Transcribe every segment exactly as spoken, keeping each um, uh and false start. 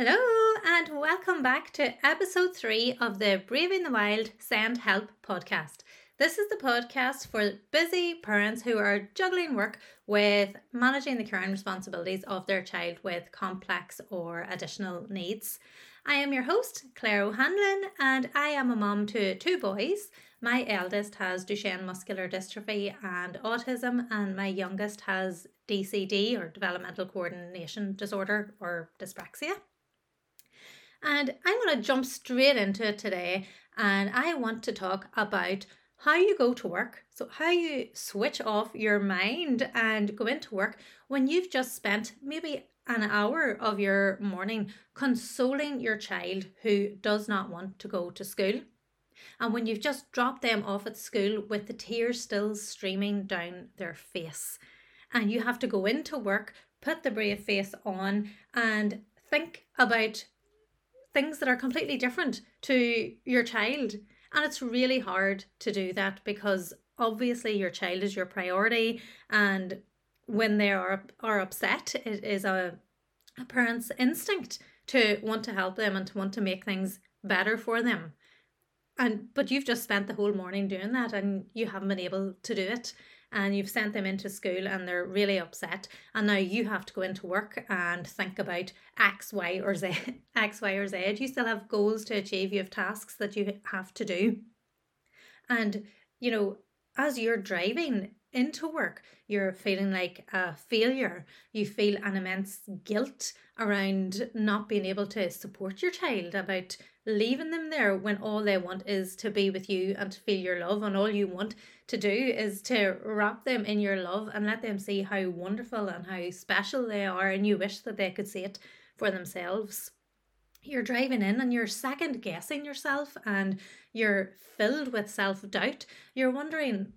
Hello and welcome back to episode three of the Braving the Wild Send Help podcast. This is the podcast for busy parents who are juggling work with managing the care and responsibilities of their child with complex or additional needs. I am your host, Claire O'Hanlon, and I am a mum to two boys. My eldest has Duchenne muscular dystrophy and autism, and my youngest has D C D, or developmental coordination disorder, or dyspraxia. And I'm going to jump straight into it today, and I want to talk about how you go to work, so how you switch off your mind and go into work when you've just spent maybe an hour of your morning consoling your child who does not want to go to school, and when you've just dropped them off at school with the tears still streaming down their face, and you have to go into work, put the brave face on, and think about things that are completely different to your child. And it's really hard to do that because obviously your child is your priority, and when they are are upset, it is a, a parent's instinct to want to help them and to want to make things better for them. And but you've just spent the whole morning doing that and you haven't been able to do it, and you've sent them into school and they're really upset, and now you have to go into work and think about X, Y or Z. X, Y or Z. You still have goals to achieve, you have tasks that you have to do. And, you know, as you're driving into work, you're feeling like a failure. You feel an immense guilt around not being able to support your child, about leaving them there when all they want is to be with you and to feel your love, and all you want to do is to wrap them in your love and let them see how wonderful and how special they are, and you wish that they could see it for themselves. You're driving in and you're second guessing yourself and you're filled with self-doubt. You're wondering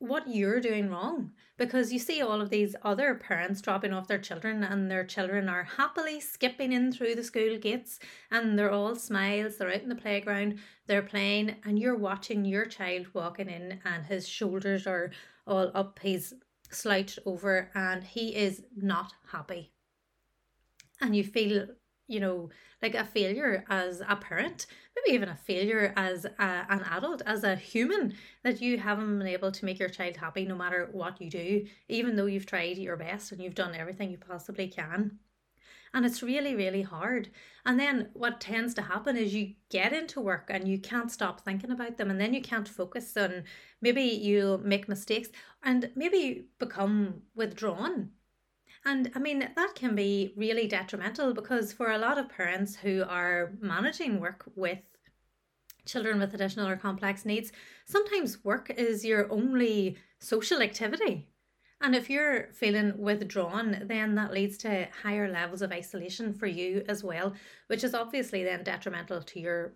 what you're doing wrong, because you see all of these other parents dropping off their children, and their children are happily skipping in through the school gates, and they're all smiles, they're out in the playground, they're playing, and you're watching your child walking in and his shoulders are all up, he's slouched over and he is not happy. And you feel, you know, like a failure as a parent, maybe even a failure as a, an adult, as a human, that you haven't been able to make your child happy no matter what you do, even though you've tried your best and you've done everything you possibly can. And it's really, really hard. And then what tends to happen is you get into work and you can't stop thinking about them, and then you can't focus, and maybe you make mistakes and maybe you become withdrawn. And I mean, that can be really detrimental, because for a lot of parents who are managing work with children with additional or complex needs, sometimes work is your only social activity. And if you're feeling withdrawn, then that leads to higher levels of isolation for you as well, which is obviously then detrimental to your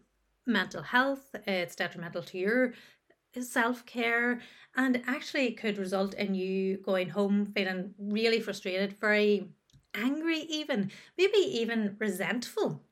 mental health. It's detrimental to your self-care, and actually could result in you going home feeling really frustrated, very angry, even maybe even resentful.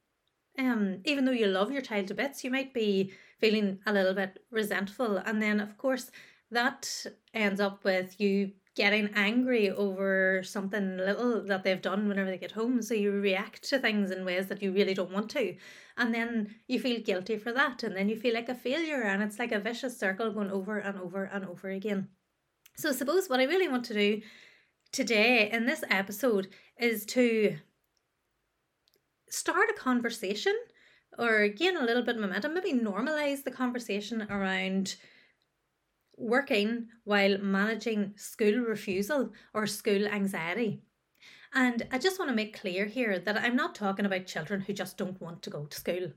Um, even though you love your child to bits, you might be feeling a little bit resentful, and then of course that ends up with you getting angry over something little that they've done whenever they get home. So you react to things in ways that you really don't want to, and then you feel guilty for that, and then you feel like a failure, and it's like a vicious circle going over and over and over again. So I suppose what I really want to do today in this episode is to start a conversation, or gain a little bit of momentum, maybe normalise the conversation around working while managing school refusal or school anxiety. And I just want to make clear here that I'm not talking about children who just don't want to go to school.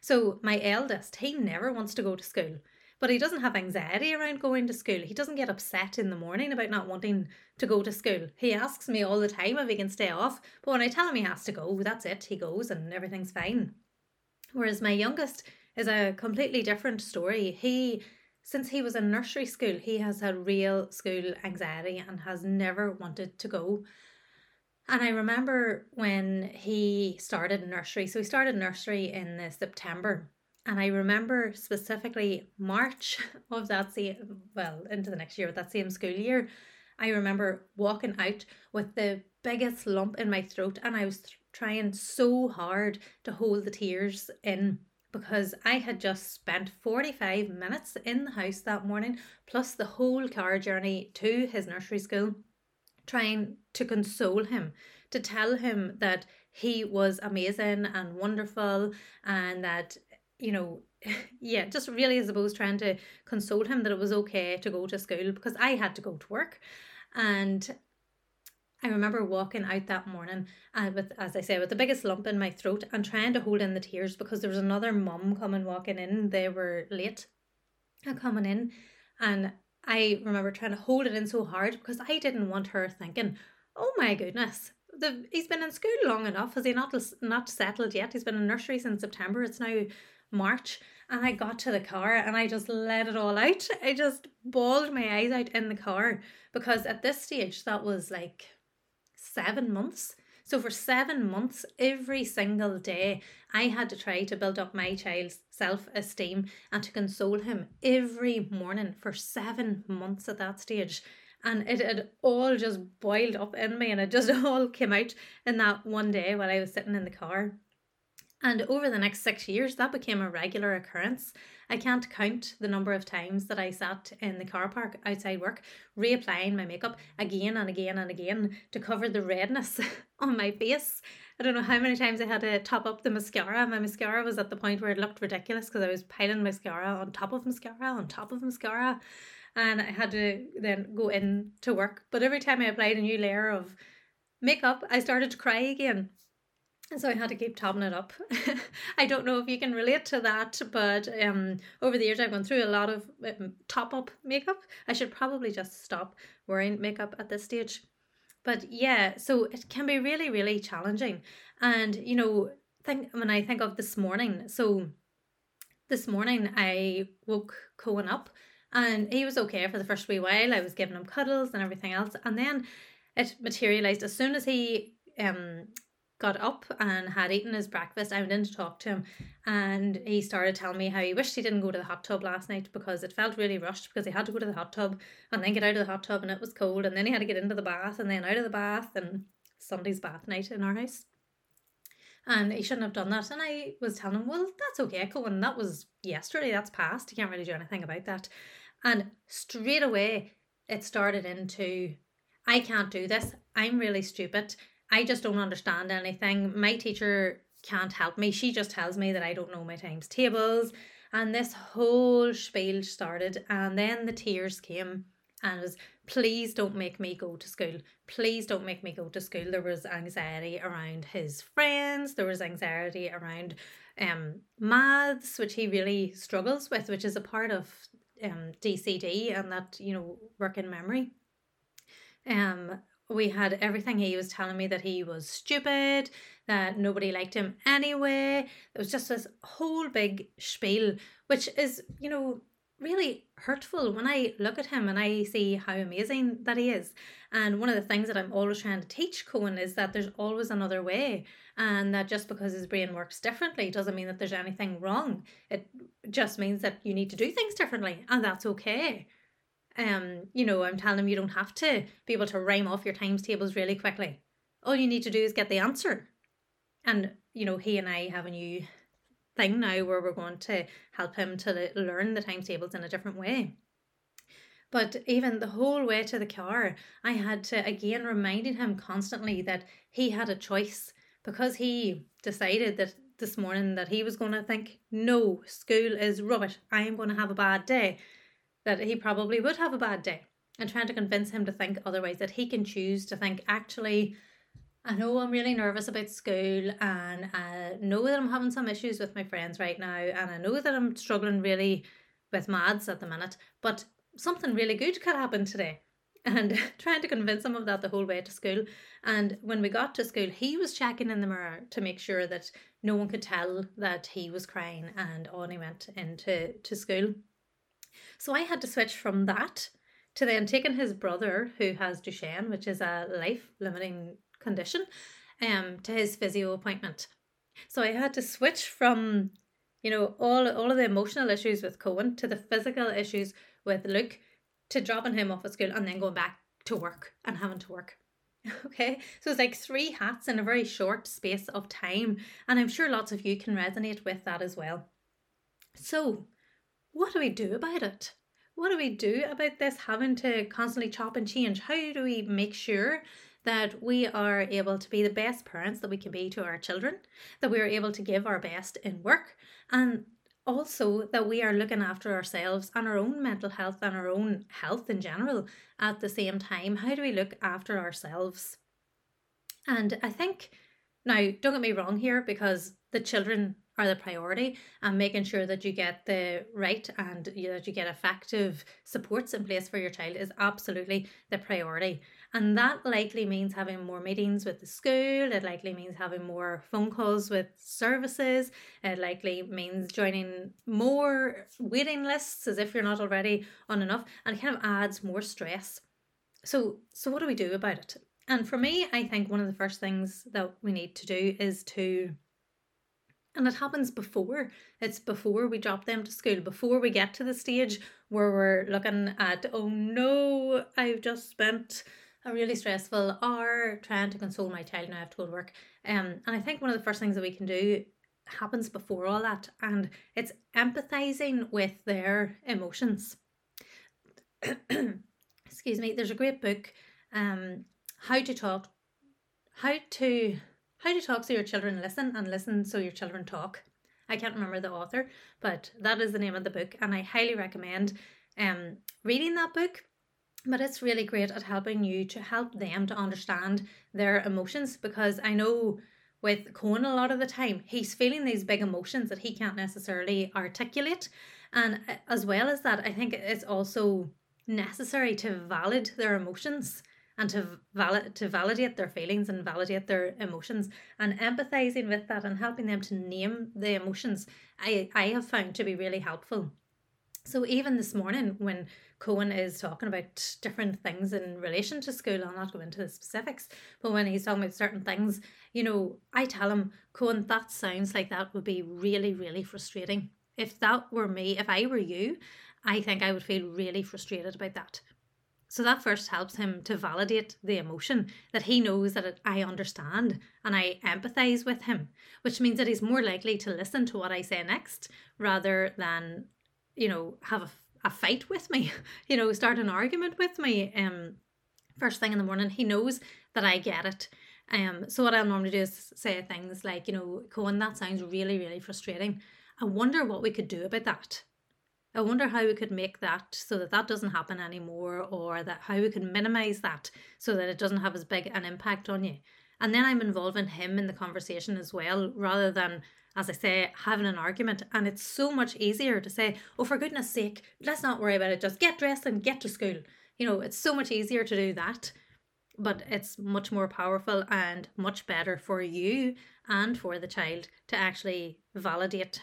So my eldest, he never wants to go to school, but he doesn't have anxiety around going to school. He doesn't get upset in the morning about not wanting to go to school. He asks me all the time if he can stay off, but when I tell him he has to go, that's it, he goes and everything's fine. Whereas my youngest is a completely different story. He Since he was in nursery school, he has had real school anxiety and has never wanted to go. And I remember when he started nursery. So he started nursery in the September. And I remember specifically March of that same, well, into the next year, that same school year, I remember walking out with the biggest lump in my throat, and I was th- trying so hard to hold the tears in, because I had just spent forty-five minutes in the house that morning, plus the whole car journey to his nursery school, trying to console him, to tell him that he was amazing and wonderful, and that, you know, yeah, just really, I suppose, trying to console him that it was okay to go to school because I had to go to work. And I remember walking out that morning and with, as I say, with the biggest lump in my throat and trying to hold in the tears, because there was another mum coming walking in. They were late and coming in, and I remember trying to hold it in so hard because I didn't want her thinking, oh my goodness, the, he's been in school long enough, has he not, not settled yet? He's been in nursery since September, it's now March. And I got to the car and I just let it all out. I just bawled my eyes out in the car, because at this stage that was like seven months. So for seven months every single day I had to try to build up my child's self-esteem and to console him every morning for seven months at that stage. And it had all just boiled up in me, and it just all came out in that one day while I was sitting in the car. And over the next six years that became a regular occurrence. I can't count the number of times that I sat in the car park outside work reapplying my makeup again and again and again to cover the redness on my face. I don't know how many times I had to top up the mascara. My mascara was at the point where it looked ridiculous because I was piling mascara on top of mascara on top of mascara, and I had to then go in to work. But every time I applied a new layer of makeup I started to cry again. And so I had to keep topping it up. I don't know if you can relate to that, but um, over the years I've gone through a lot of um, top-up makeup. I should probably just stop wearing makeup at this stage. But yeah, so it can be really, really challenging. And, you know, think when I think of this morning, so this morning I woke Cohen up and he was okay for the first wee while. I was giving him cuddles and everything else. And then it materialised as soon as he... um. got up and had eaten his breakfast, I went in to talk to him, and he started telling me how he wished he didn't go to the hot tub last night because it felt really rushed, because he had to go to the hot tub and then get out of the hot tub and it was cold, and then he had to get into the bath and then out of the bath, and Sunday's bath night in our house, and he shouldn't have done that. And I was telling him, well, that's okay, Cohen, that was yesterday, that's past, you can't really do anything about that. And straight away it started into, I can't do this, I'm really stupid, I just don't understand anything. My teacher can't help me. She just tells me that I don't know my times tables. And this whole spiel started. And then the tears came. And it was, please don't make me go to school. Please don't make me go to school. There was anxiety around his friends. There was anxiety around um maths, which he really struggles with, which is a part of um D C D and that, you know, working memory. Um. We had everything. He was telling me that he was stupid, that nobody liked him anyway. It was just this whole big spiel, which is, you know, really hurtful when I look at him and I see how amazing that he is. And one of the things that I'm always trying to teach Cohen is that there's always another way, and that just because his brain works differently doesn't mean that there's anything wrong. It just means that you need to do things differently, and that's okay. Um, you know, I'm telling them you don't have to be able to rhyme off your times tables really quickly. All you need to do is get the answer. And, you know, he and I have a new thing now where we're going to help him to learn the times tables in a different way. But even the whole way to the car, I had to, again, reminding him constantly that he had a choice, because he decided that this morning that he was going to think, no, school is rubbish, I'm going to have a bad day. That he probably would have a bad day, and trying to convince him to think otherwise, that he can choose to think, actually, I know I'm really nervous about school, and I know that I'm having some issues with my friends right now, and I know that I'm struggling really with maths at the minute, but something really good could happen today. And trying to convince him of that the whole way to school. And when we got to school, he was checking in the mirror to make sure that no one could tell that he was crying, and on he went into to school. So I had to switch from that to then taking his brother, who has Duchenne, which is a life-limiting condition, um, to his physio appointment. So I had to switch from, you know, all, all of the emotional issues with Cohen to the physical issues with Luke, to dropping him off at school and then going back to work and having to work. Okay, so it's like three hats in a very short space of time, and I'm sure lots of you can resonate with that as well. So what do we do about it? What do we do about this having to constantly chop and change? How do we make sure that we are able to be the best parents that we can be to our children, that we are able to give our best in work, and also that we are looking after ourselves and our own mental health and our own health in general at the same time? How do we look after ourselves? And I think, now don't get me wrong here, because the children are the priority, and making sure that you get the right and you, that you get effective supports in place for your child is absolutely the priority. And that likely means having more meetings with the school, it likely means having more phone calls with services, it likely means joining more waiting lists as if you're not already on enough, and it kind of adds more stress. So, so what do we do about it? And for me, I think one of the first things that we need to do is to, and it happens before, it's before we drop them to school, before we get to the stage where we're looking at, oh no, I've just spent a really stressful hour trying to console my child, now I have to go to work. Um, and I think one of the first things that we can do happens before all that, and it's empathizing with their emotions. Excuse me. There's a great book, um, How to Talk, How to How to Talk so Your Children Listen and Listen so Your Children Talk. I can't remember the author, but that is the name of the book, and I highly recommend um reading that book. But it's really great at helping you to help them to understand their emotions, because I know with Cohen a lot of the time, he's feeling these big emotions that he can't necessarily articulate. And as well as that, I think it's also necessary to validate their emotions and to, valid- to validate their feelings and validate their emotions, and empathizing with that and helping them to name the emotions I, I have found to be really helpful. So even this morning when Cohen is talking about different things in relation to school, I'll not go into the specifics, but when he's talking about certain things, you know, I tell him, Cohen, that sounds like that would be really, really frustrating. If that were me, if I were you, I think I would feel really frustrated about that. So that first helps him to validate the emotion, that he knows that it, I understand and I empathise with him, which means that he's more likely to listen to what I say next rather than, you know, have a, a fight with me, you know, start an argument with me. Um, first thing in the morning, he knows that I get it. Um, so what I'll normally do is say things like, you know, Cohen, that sounds really, really frustrating. I wonder what we could do about that. I wonder how we could make that so that that doesn't happen anymore, or that how we could minimise that so that it doesn't have as big an impact on you. And then I'm involving him in the conversation as well, rather than, as I say, having an argument. And it's so much easier to say, oh, for goodness sake, let's not worry about it. Just get dressed and get to school. You know, it's so much easier to do that, but it's much more powerful and much better for you and for the child to actually validate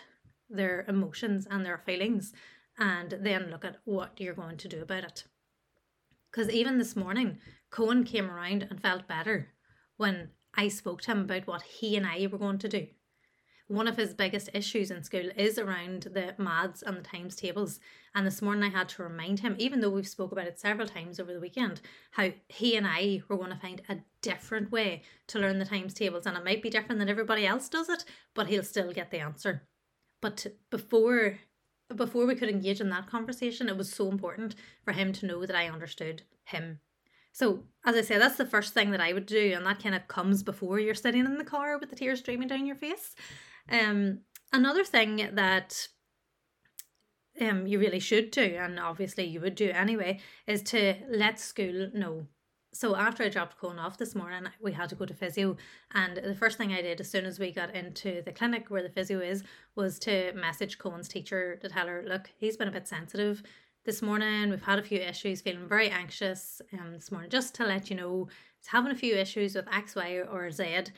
their emotions and their feelings, and then look at what you're going to do about it. Because even this morning, Cohen came around and felt better when I spoke to him about what he and I were going to do. One of his biggest issues in school is around the maths and the times tables. And this morning I had to remind him, even though we've spoke about it several times over the weekend, how he and I were going to find a different way to learn the times tables. And it might be different than everybody else does it, but he'll still get the answer. But before before we could engage in that conversation, it was so important for him to know that I understood him. So, as I say, that's the first thing that I would do, and that kind of comes before you're sitting in the car with the tears streaming down your face. Um, another thing that um you really should do, and obviously you would do anyway, is to let school know. So after I dropped Cohen off this morning, we had to go to physio, and the first thing I did as soon as we got into the clinic where the physio is was to message Cohen's teacher to tell her, look, he's been a bit sensitive this morning, we've had a few issues, feeling very anxious um, this morning, just to let you know, he's having a few issues with X, Y or Z, if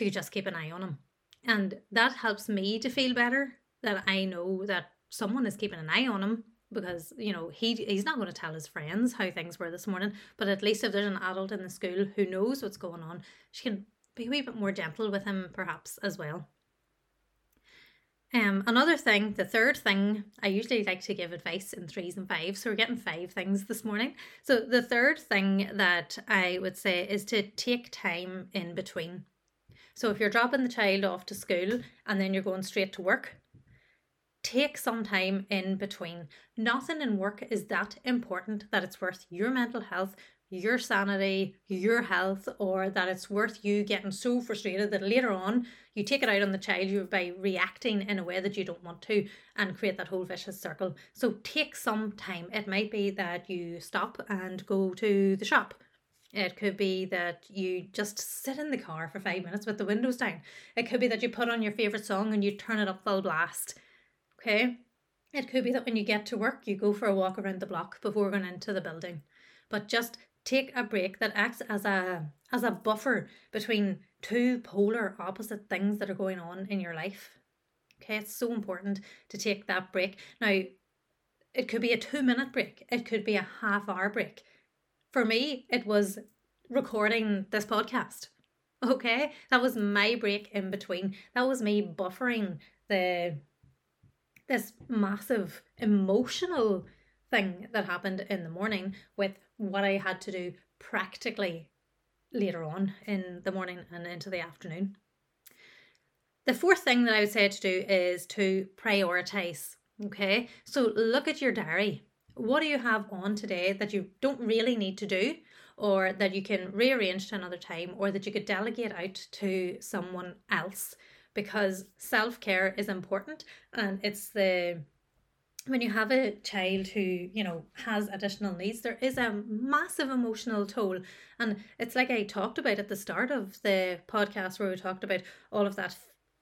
you could just keep an eye on him. And that helps me to feel better, that I know that someone is keeping an eye on him, because, you know, he he's not going to tell his friends how things were this morning, but at least if there's an adult in the school who knows what's going on, she can be a wee bit more gentle with him perhaps as well. Um, another thing, the third thing, I usually like to give advice in threes and fives, so we're getting five things this morning. So the third thing that I would say is to take time in between. So if you're dropping the child off to school and then you're going straight to work, take some time in between. Nothing in work is that important that it's worth your mental health, your sanity, your health, or that it's worth you getting so frustrated that later on you take it out on the child you by reacting in a way that you don't want to and create that whole vicious circle. So take some time. It might be that you stop and go to the shop. It could be that you just sit in the car for five minutes with the windows down. It could be that you put on your favourite song and you turn it up full blast. Okay? It could be that when you get to work you go for a walk around the block before going into the building. But just take a break that acts as a as a buffer between two polar opposite things that are going on in your life. Okay, it's so important to take that break. Now, it could be a two minute break. It could be a half hour break. For me, it was recording this podcast. Okay, that was my break in between. That was me buffering the this massive emotional thing that happened in the morning with what I had to do practically later on in the morning and into the afternoon. The fourth thing that I would say to do is to prioritise. Okay, so look at your diary. What do you have on today that you don't really need to do, or that you can rearrange to another time, or that you could delegate out to someone else? Because self-care is important, and it's the when you have a child who, you know, has additional needs, there is a massive emotional toll. And it's like I talked about at the start of the podcast where we talked about all of that,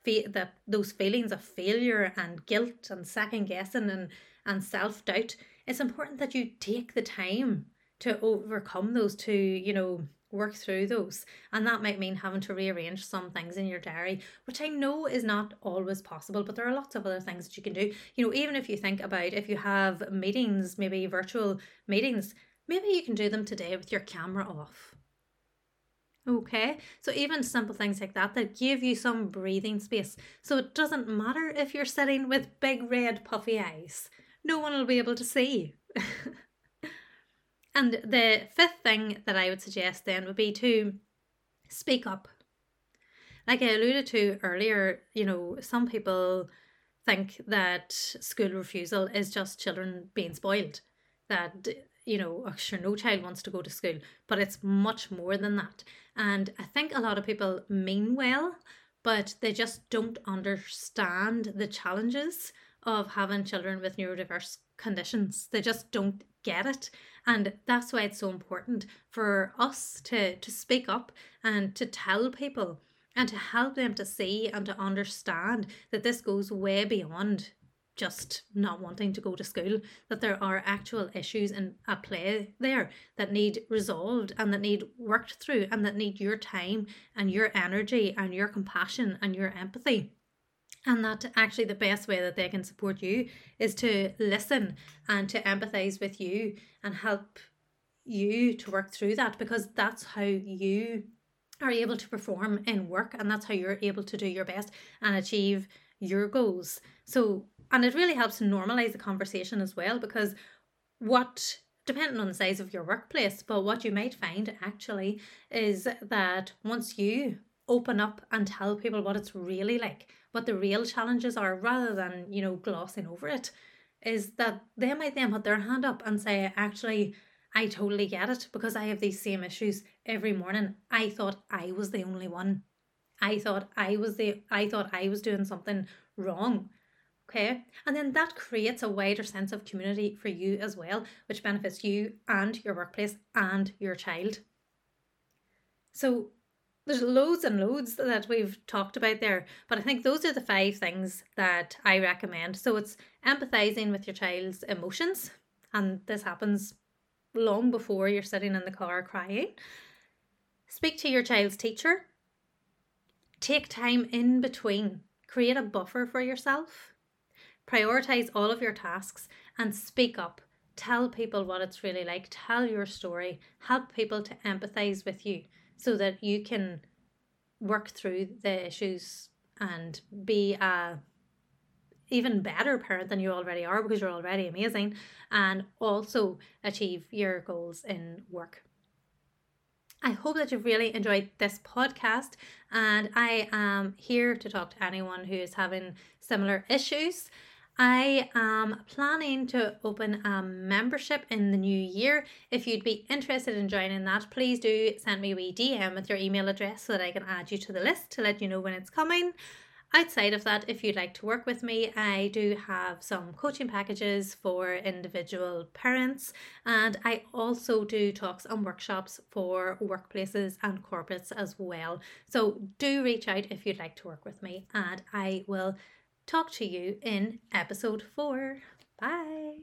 fe- that those feelings of failure and guilt and second guessing and, and self-doubt. It's important that you take the time to overcome those, to, you know, work through those. And that might mean having to rearrange some things in your diary, which I know is not always possible, but there are lots of other things that you can do. You know, even if you think about if you have meetings, maybe virtual meetings, maybe you can do them today with your camera off. Okay, so even simple things like that that give you some breathing space. So it doesn't matter if you're sitting with big red puffy eyes. No one will be able to see. And the fifth thing that I would suggest then would be to speak up. Like I alluded to earlier, you know, some people think that school refusal is just children being spoiled. That, you know, sure, no child wants to go to school, but it's much more than that. And I think a lot of people mean well, but they just don't understand the challenges of having children with neurodiverse conditions. They just don't get it. And that's why it's so important for us to, to speak up and to tell people and to help them to see and to understand that this goes way beyond just not wanting to go to school, that there are actual issues in, at play there that need resolved and that need worked through and that need your time and your energy and your compassion and your empathy. And that actually the best way that they can support you is to listen and to empathise with you and help you to work through that, because that's how you are able to perform in work and that's how you're able to do your best and achieve your goals. So, and it really helps normalise the conversation as well, because what, depending on the size of your workplace, but what you might find actually is that once you open up and tell people what it's really like, what the real challenges are, rather than, you know, glossing over it, is that they might then put their hand up and say, actually, I totally get it, because I have these same issues every morning. I thought I was the only one. I thought I was the I thought I was doing something wrong. Okay, and then that creates a wider sense of community for you as well, which benefits you and your workplace and your child. So there's loads and loads that we've talked about there, but I think those are the five things that I recommend. So it's empathising with your child's emotions, and this happens long before you're sitting in the car crying. Speak to your child's teacher. Take time in between. Create a buffer for yourself. Prioritise all of your tasks and speak up. Tell people what it's really like. Tell your story. Help people to empathise with you, so that you can work through the issues and be a even better parent than you already are, because you're already amazing, and also achieve your goals in work. I hope that you've really enjoyed this podcast, and I am here to talk to anyone who is having similar issues. I am planning to open a membership in the new year. If you'd be interested in joining that, please do send me a wee D M with your email address so that I can add you to the list to let you know when it's coming. Outside of that, if you'd like to work with me, I do have some coaching packages for individual parents, and I also do talks and workshops for workplaces and corporates as well. So do reach out if you'd like to work with me, and I will talk to you in episode four. Bye.